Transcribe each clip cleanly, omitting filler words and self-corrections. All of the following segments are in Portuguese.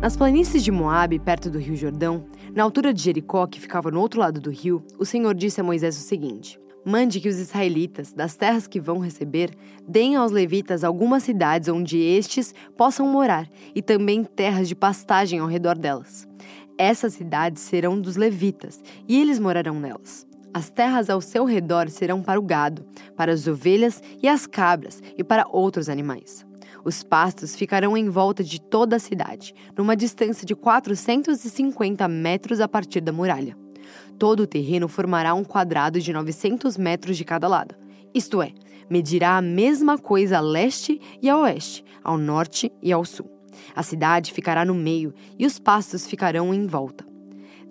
Nas planícies de Moabe, perto do rio Jordão, na altura de Jericó, que ficava no outro lado do rio, o Senhor disse a Moisés o seguinte: mande que os israelitas, das terras que vão receber, deem aos levitas algumas cidades onde estes possam morar e também terras de pastagem ao redor delas. Essas cidades serão dos levitas e eles morarão nelas. As terras ao seu redor serão para o gado, para as ovelhas e as cabras e para outros animais. Os pastos ficarão em volta de toda a cidade, numa distância de 450 metros a partir da muralha. Todo o terreno formará um quadrado de 900 metros de cada lado, isto é, medirá a mesma coisa a leste e a oeste, ao norte e ao sul. A cidade ficará no meio e os pastos ficarão em volta.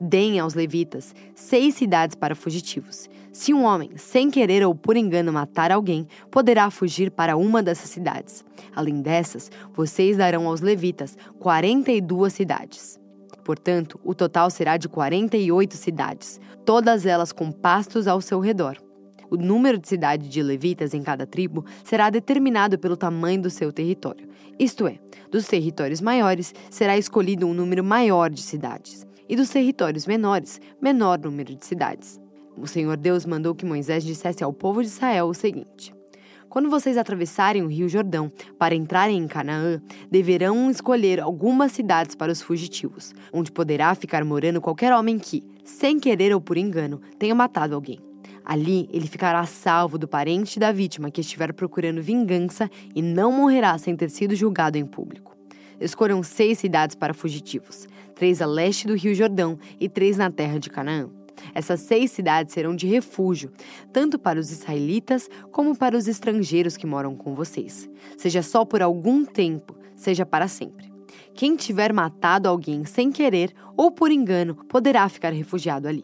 Deem aos levitas 6 cidades para fugitivos. Se um homem, sem querer ou por engano, matar alguém, poderá fugir para uma dessas cidades. Além dessas, vocês darão aos levitas 42 cidades. Portanto, o total será de 48 cidades, todas elas com pastos ao seu redor. O número de cidades de levitas em cada tribo será determinado pelo tamanho do seu território. Isto é, dos territórios maiores, será escolhido um número maior de cidades, e dos territórios menores, menor número de cidades. O Senhor Deus mandou que Moisés dissesse ao povo de Israel o seguinte: quando vocês atravessarem o rio Jordão para entrarem em Canaã, deverão escolher algumas cidades para os fugitivos, onde poderá ficar morando qualquer homem que, sem querer ou por engano, tenha matado alguém. Ali, ele ficará salvo do parente da vítima que estiver procurando vingança e não morrerá sem ter sido julgado em público. Escolham 6 cidades para fugitivos, 3 a leste do rio Jordão e 3 na terra de Canaã. Essas 6 cidades serão de refúgio, tanto para os israelitas como para os estrangeiros que moram com vocês, seja só por algum tempo, seja para sempre. Quem tiver matado alguém sem querer ou por engano poderá ficar refugiado ali.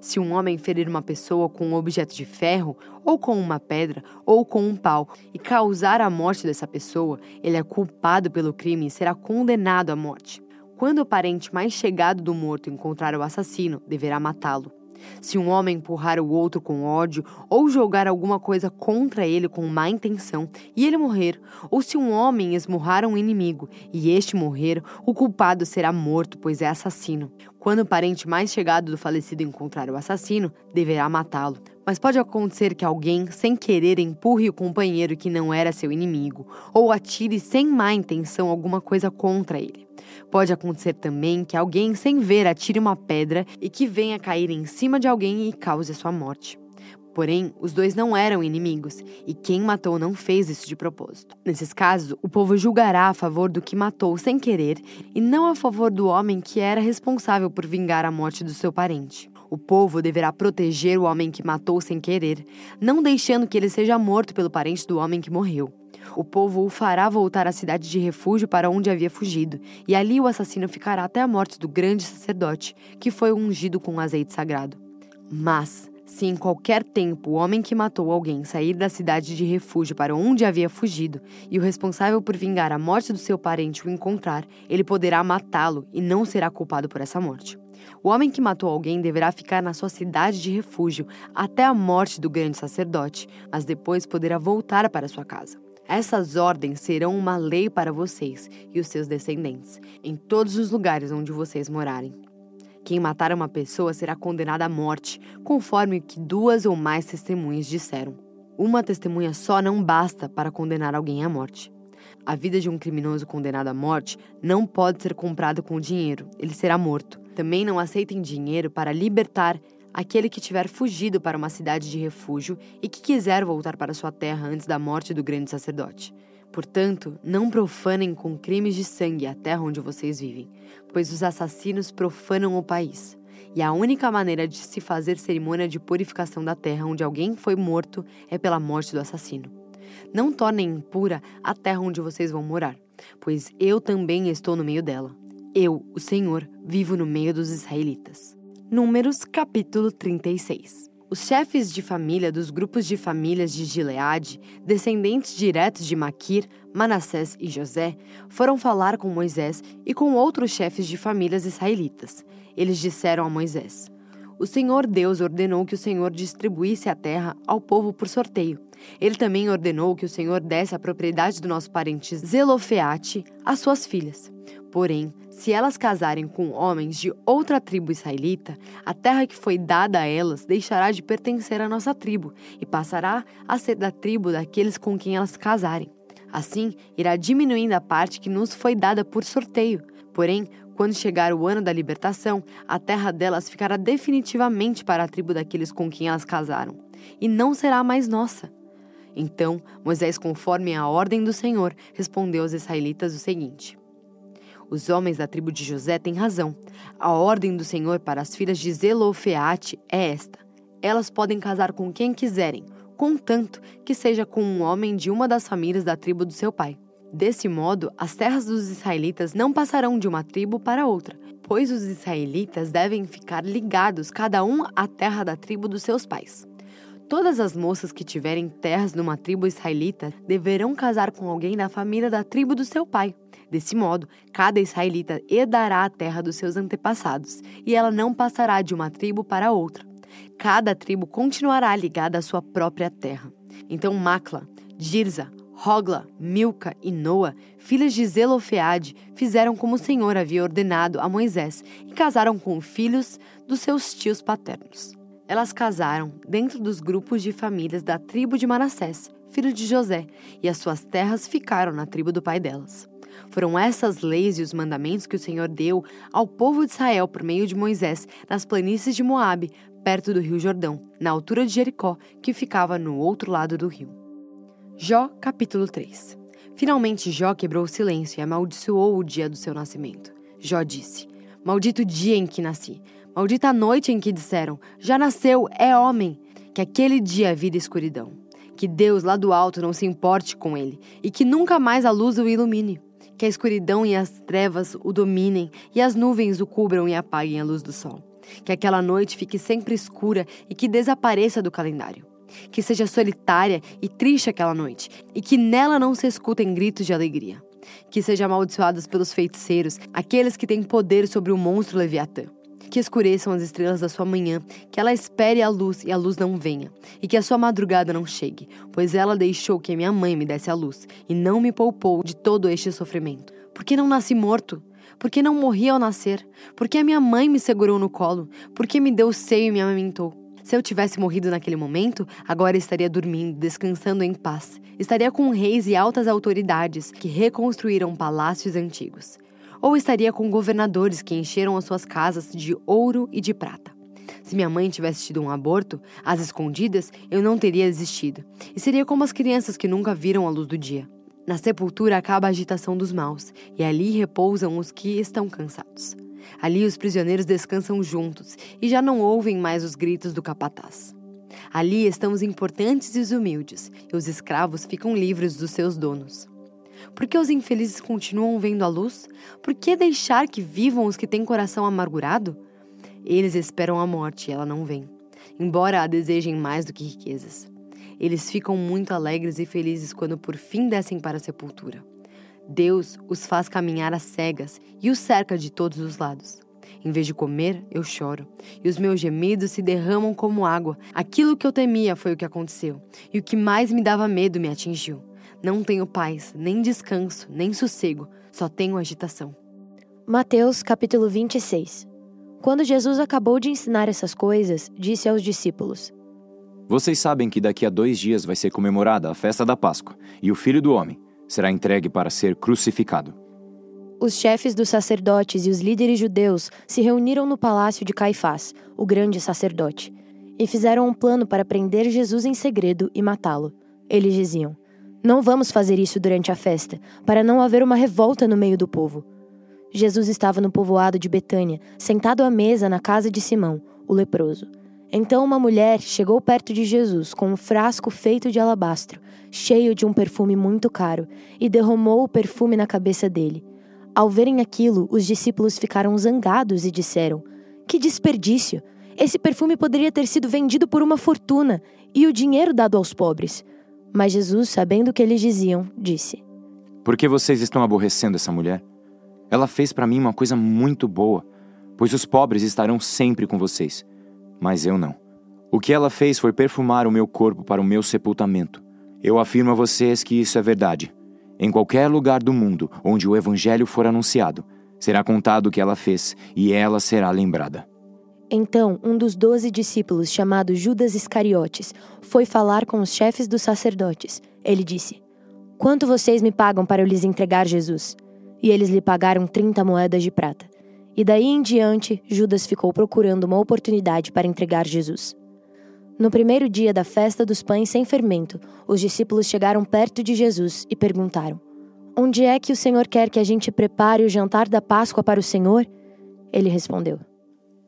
Se um homem ferir uma pessoa com um objeto de ferro, ou com uma pedra, ou com um pau, e causar a morte dessa pessoa, ele é culpado pelo crime e será condenado à morte. Quando o parente mais chegado do morto encontrar o assassino, deverá matá-lo. Se um homem empurrar o outro com ódio, ou jogar alguma coisa contra ele com má intenção, e ele morrer, ou se um homem esmurrar um inimigo, e este morrer, o culpado será morto, pois é assassino. Quando o parente mais chegado do falecido encontrar o assassino, deverá matá-lo. Mas pode acontecer que alguém, sem querer, empurre o companheiro que não era seu inimigo, ou atire sem má intenção alguma coisa contra ele. Pode acontecer também que alguém, sem ver, atire uma pedra e que venha cair em cima de alguém e cause a sua morte. Porém, os dois não eram inimigos, e quem matou não fez isso de propósito. Nesses casos, o povo julgará a favor do que matou sem querer e não a favor do homem que era responsável por vingar a morte do seu parente. O povo deverá proteger o homem que matou sem querer, não deixando que ele seja morto pelo parente do homem que morreu. O povo o fará voltar à cidade de refúgio para onde havia fugido, e ali o assassino ficará até a morte do grande sacerdote, que foi ungido com azeite sagrado. Mas, se em qualquer tempo o homem que matou alguém sair da cidade de refúgio para onde havia fugido, e o responsável por vingar a morte do seu parente o encontrar, ele poderá matá-lo e não será culpado por essa morte. O homem que matou alguém deverá ficar na sua cidade de refúgio até a morte do grande sacerdote, mas depois poderá voltar para sua casa. Essas ordens serão uma lei para vocês e os seus descendentes, em todos os lugares onde vocês morarem. Quem matar uma pessoa será condenado à morte, conforme o que 2 ou mais testemunhas disseram. Uma testemunha só não basta para condenar alguém à morte. A vida de um criminoso condenado à morte não pode ser comprada com dinheiro, ele será morto. Também não aceitem dinheiro para libertar aquele que tiver fugido para uma cidade de refúgio e que quiser voltar para sua terra antes da morte do grande sacerdote. Portanto, não profanem com crimes de sangue a terra onde vocês vivem, pois os assassinos profanam o país. E a única maneira de se fazer cerimônia de purificação da terra onde alguém foi morto é pela morte do assassino. Não tornem impura a terra onde vocês vão morar, pois eu também estou no meio dela. Eu, o Senhor, vivo no meio dos israelitas. Números capítulo 36. Os chefes de família dos grupos de famílias de Gileade, descendentes diretos de Maquir, Manassés e José, foram falar com Moisés e com outros chefes de famílias israelitas. Eles disseram a Moisés: o Senhor Deus ordenou que o Senhor distribuísse a terra ao povo por sorteio. Ele também ordenou que o Senhor desse a propriedade do nosso parente Zelofeade às suas filhas. Porém, se elas casarem com homens de outra tribo israelita, a terra que foi dada a elas deixará de pertencer à nossa tribo e passará a ser da tribo daqueles com quem elas casarem. Assim, irá diminuindo a parte que nos foi dada por sorteio. Porém, quando chegar o ano da libertação, a terra delas ficará definitivamente para a tribo daqueles com quem elas casaram, e não será mais nossa. Então, Moisés, conforme a ordem do Senhor, respondeu aos israelitas o seguinte: Os homens da tribo de José têm razão. A ordem do Senhor para as filhas de Zelofeate é esta. Elas podem casar com quem quiserem, contanto que seja com um homem de uma das famílias da tribo do seu pai. Desse modo, as terras dos israelitas não passarão de uma tribo para outra, pois os israelitas devem ficar ligados cada um à terra da tribo dos seus pais. Todas as moças que tiverem terras numa tribo israelita deverão casar com alguém da família da tribo do seu pai. Desse modo, cada israelita herdará a terra dos seus antepassados, e ela não passará de uma tribo para outra. Cada tribo continuará ligada à sua própria terra. Então Macla, Jirza, Hogla, Milca e Noa, filhas de Zelofeade, fizeram como o Senhor havia ordenado a Moisés e casaram com filhos dos seus tios paternos. Elas casaram dentro dos grupos de famílias da tribo de Manassés, filho de José, e as suas terras ficaram na tribo do pai delas. Foram essas leis e os mandamentos que o Senhor deu ao povo de Israel por meio de Moisés nas planícies de Moabe, perto do rio Jordão, na altura de Jericó, que ficava no outro lado do rio. Jó, capítulo 3. Finalmente Jó quebrou o silêncio e amaldiçoou o dia do seu nascimento. Jó disse: Maldito o dia em que nasci, maldita a noite em que disseram, já nasceu, é homem, que aquele dia vira escuridão. Que Deus lá do alto não se importe com ele, e que nunca mais a luz o ilumine. Que a escuridão e as trevas o dominem, e as nuvens o cubram e apaguem a luz do sol. Que aquela noite fique sempre escura e que desapareça do calendário. Que seja solitária e triste aquela noite, e que nela não se escutem gritos de alegria. Que sejam amaldiçoados pelos feiticeiros, aqueles que têm poder sobre o monstro Leviatã. Que escureçam as estrelas da sua manhã, que ela espere a luz e a luz não venha, e que a sua madrugada não chegue, pois ela deixou que minha mãe me desse a luz, e não me poupou de todo este sofrimento. Por que não nasci morto? Por que não morri ao nascer? Por que a minha mãe me segurou no colo? Por que me deu o seio e me amamentou? Se eu tivesse morrido naquele momento, agora estaria dormindo, descansando em paz. Estaria com reis e altas autoridades que reconstruíram palácios antigos. Ou estaria com governadores que encheram as suas casas de ouro e de prata. Se minha mãe tivesse tido um aborto, às escondidas, eu não teria existido. E seria como as crianças que nunca viram a luz do dia. Na sepultura acaba a agitação dos maus, e ali repousam os que estão cansados. Ali os prisioneiros descansam juntos, e já não ouvem mais os gritos do capataz. Ali estão os importantes e os humildes, e os escravos ficam livres dos seus donos. Por que os infelizes continuam vendo a luz? Por que deixar que vivam os que têm coração amargurado? Eles esperam a morte e ela não vem, embora a desejem mais do que riquezas. Eles ficam muito alegres e felizes quando por fim descem para a sepultura. Deus os faz caminhar às cegas e os cerca de todos os lados. Em vez de comer, eu choro, e os meus gemidos se derramam como água. Aquilo que eu temia foi o que aconteceu, e o que mais me dava medo me atingiu. Não tenho paz, nem descanso, nem sossego, só tenho agitação. Mateus, capítulo 26. Quando Jesus acabou de ensinar essas coisas, disse aos discípulos: Vocês sabem que daqui a 2 dias vai ser comemorada a festa da Páscoa, e o Filho do Homem será entregue para ser crucificado. Os chefes dos sacerdotes e os líderes judeus se reuniram no palácio de Caifás, o grande sacerdote, e fizeram um plano para prender Jesus em segredo e matá-lo. Eles diziam: Não vamos fazer isso durante a festa, para não haver uma revolta no meio do povo. Jesus estava no povoado de Betânia, sentado à mesa na casa de Simão, o leproso. Então uma mulher chegou perto de Jesus com um frasco feito de alabastro, cheio de um perfume muito caro, e derramou o perfume na cabeça dele. Ao verem aquilo, os discípulos ficaram zangados e disseram: Que desperdício! Esse perfume poderia ter sido vendido por uma fortuna, e o dinheiro dado aos pobres. Mas Jesus, sabendo o que eles diziam, disse: Por que vocês estão aborrecendo essa mulher? Ela fez para mim uma coisa muito boa, pois os pobres estarão sempre com vocês, mas eu não. O que ela fez foi perfumar o meu corpo para o meu sepultamento. Eu afirmo a vocês que isso é verdade. Em qualquer lugar do mundo onde o evangelho for anunciado, Será contado o que ela fez, e ela será lembrada. Então, um dos 12 discípulos, chamado Judas Iscariotes, foi falar com os chefes dos sacerdotes. Ele disse: "Quanto vocês me pagam para eu lhes entregar Jesus?" E eles lhe pagaram 30 moedas de prata. E daí em diante, Judas ficou procurando uma oportunidade para entregar Jesus. No primeiro dia da festa dos pães sem fermento, os discípulos chegaram perto de Jesus e perguntaram: "Onde é que o Senhor quer que a gente prepare o jantar da Páscoa para o Senhor?" Ele respondeu: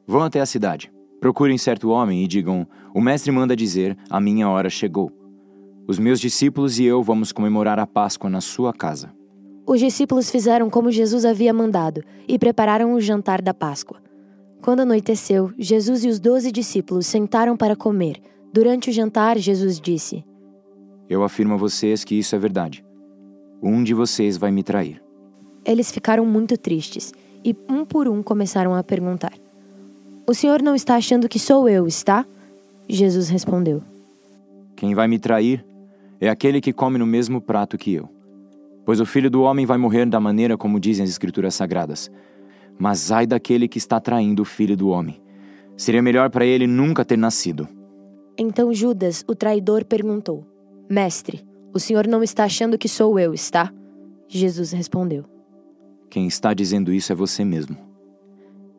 "Vão até a cidade, procurem certo homem e digam: o mestre manda dizer, a minha hora chegou. Os meus discípulos e eu vamos comemorar a Páscoa na sua casa." Os discípulos fizeram como Jesus havia mandado e prepararam o jantar da Páscoa. Quando anoiteceu, Jesus e os 12 discípulos sentaram para comer. Durante o jantar, Jesus disse: "Eu afirmo a vocês que isso é verdade. Um de vocês vai me trair." Eles ficaram muito tristes e um por um começaram a perguntar: "O Senhor não está achando que sou eu, está?" Jesus respondeu: "Quem vai me trair é aquele que come no mesmo prato que eu. Pois o Filho do Homem vai morrer da maneira como dizem as Escrituras Sagradas. Mas ai daquele que está traindo o Filho do Homem. Seria melhor para ele nunca ter nascido." Então Judas, o traidor, perguntou: "Mestre, o Senhor não está achando que sou eu, está?" Jesus respondeu: "Quem está dizendo isso é você mesmo."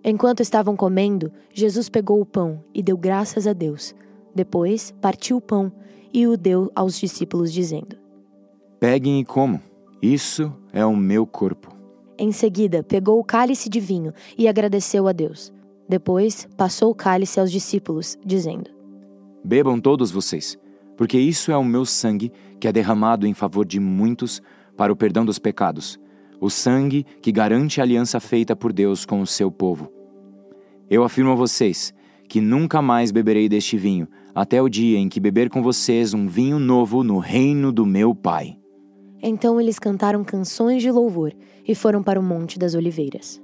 Enquanto estavam comendo, Jesus pegou o pão e deu graças a Deus. Depois, partiu o pão e o deu aos discípulos, dizendo: "Peguem e comam. Isso é o meu corpo." Em seguida, pegou o cálice de vinho e agradeceu a Deus. Depois, passou o cálice aos discípulos, dizendo: "Bebam todos vocês, porque isso é o meu sangue que é derramado em favor de muitos para o perdão dos pecados. O sangue que garante a aliança feita por Deus com o seu povo. Eu afirmo a vocês que nunca mais beberei deste vinho, até o dia em que beber com vocês um vinho novo no reino do meu Pai." Então eles cantaram canções de louvor e foram para o Monte das Oliveiras.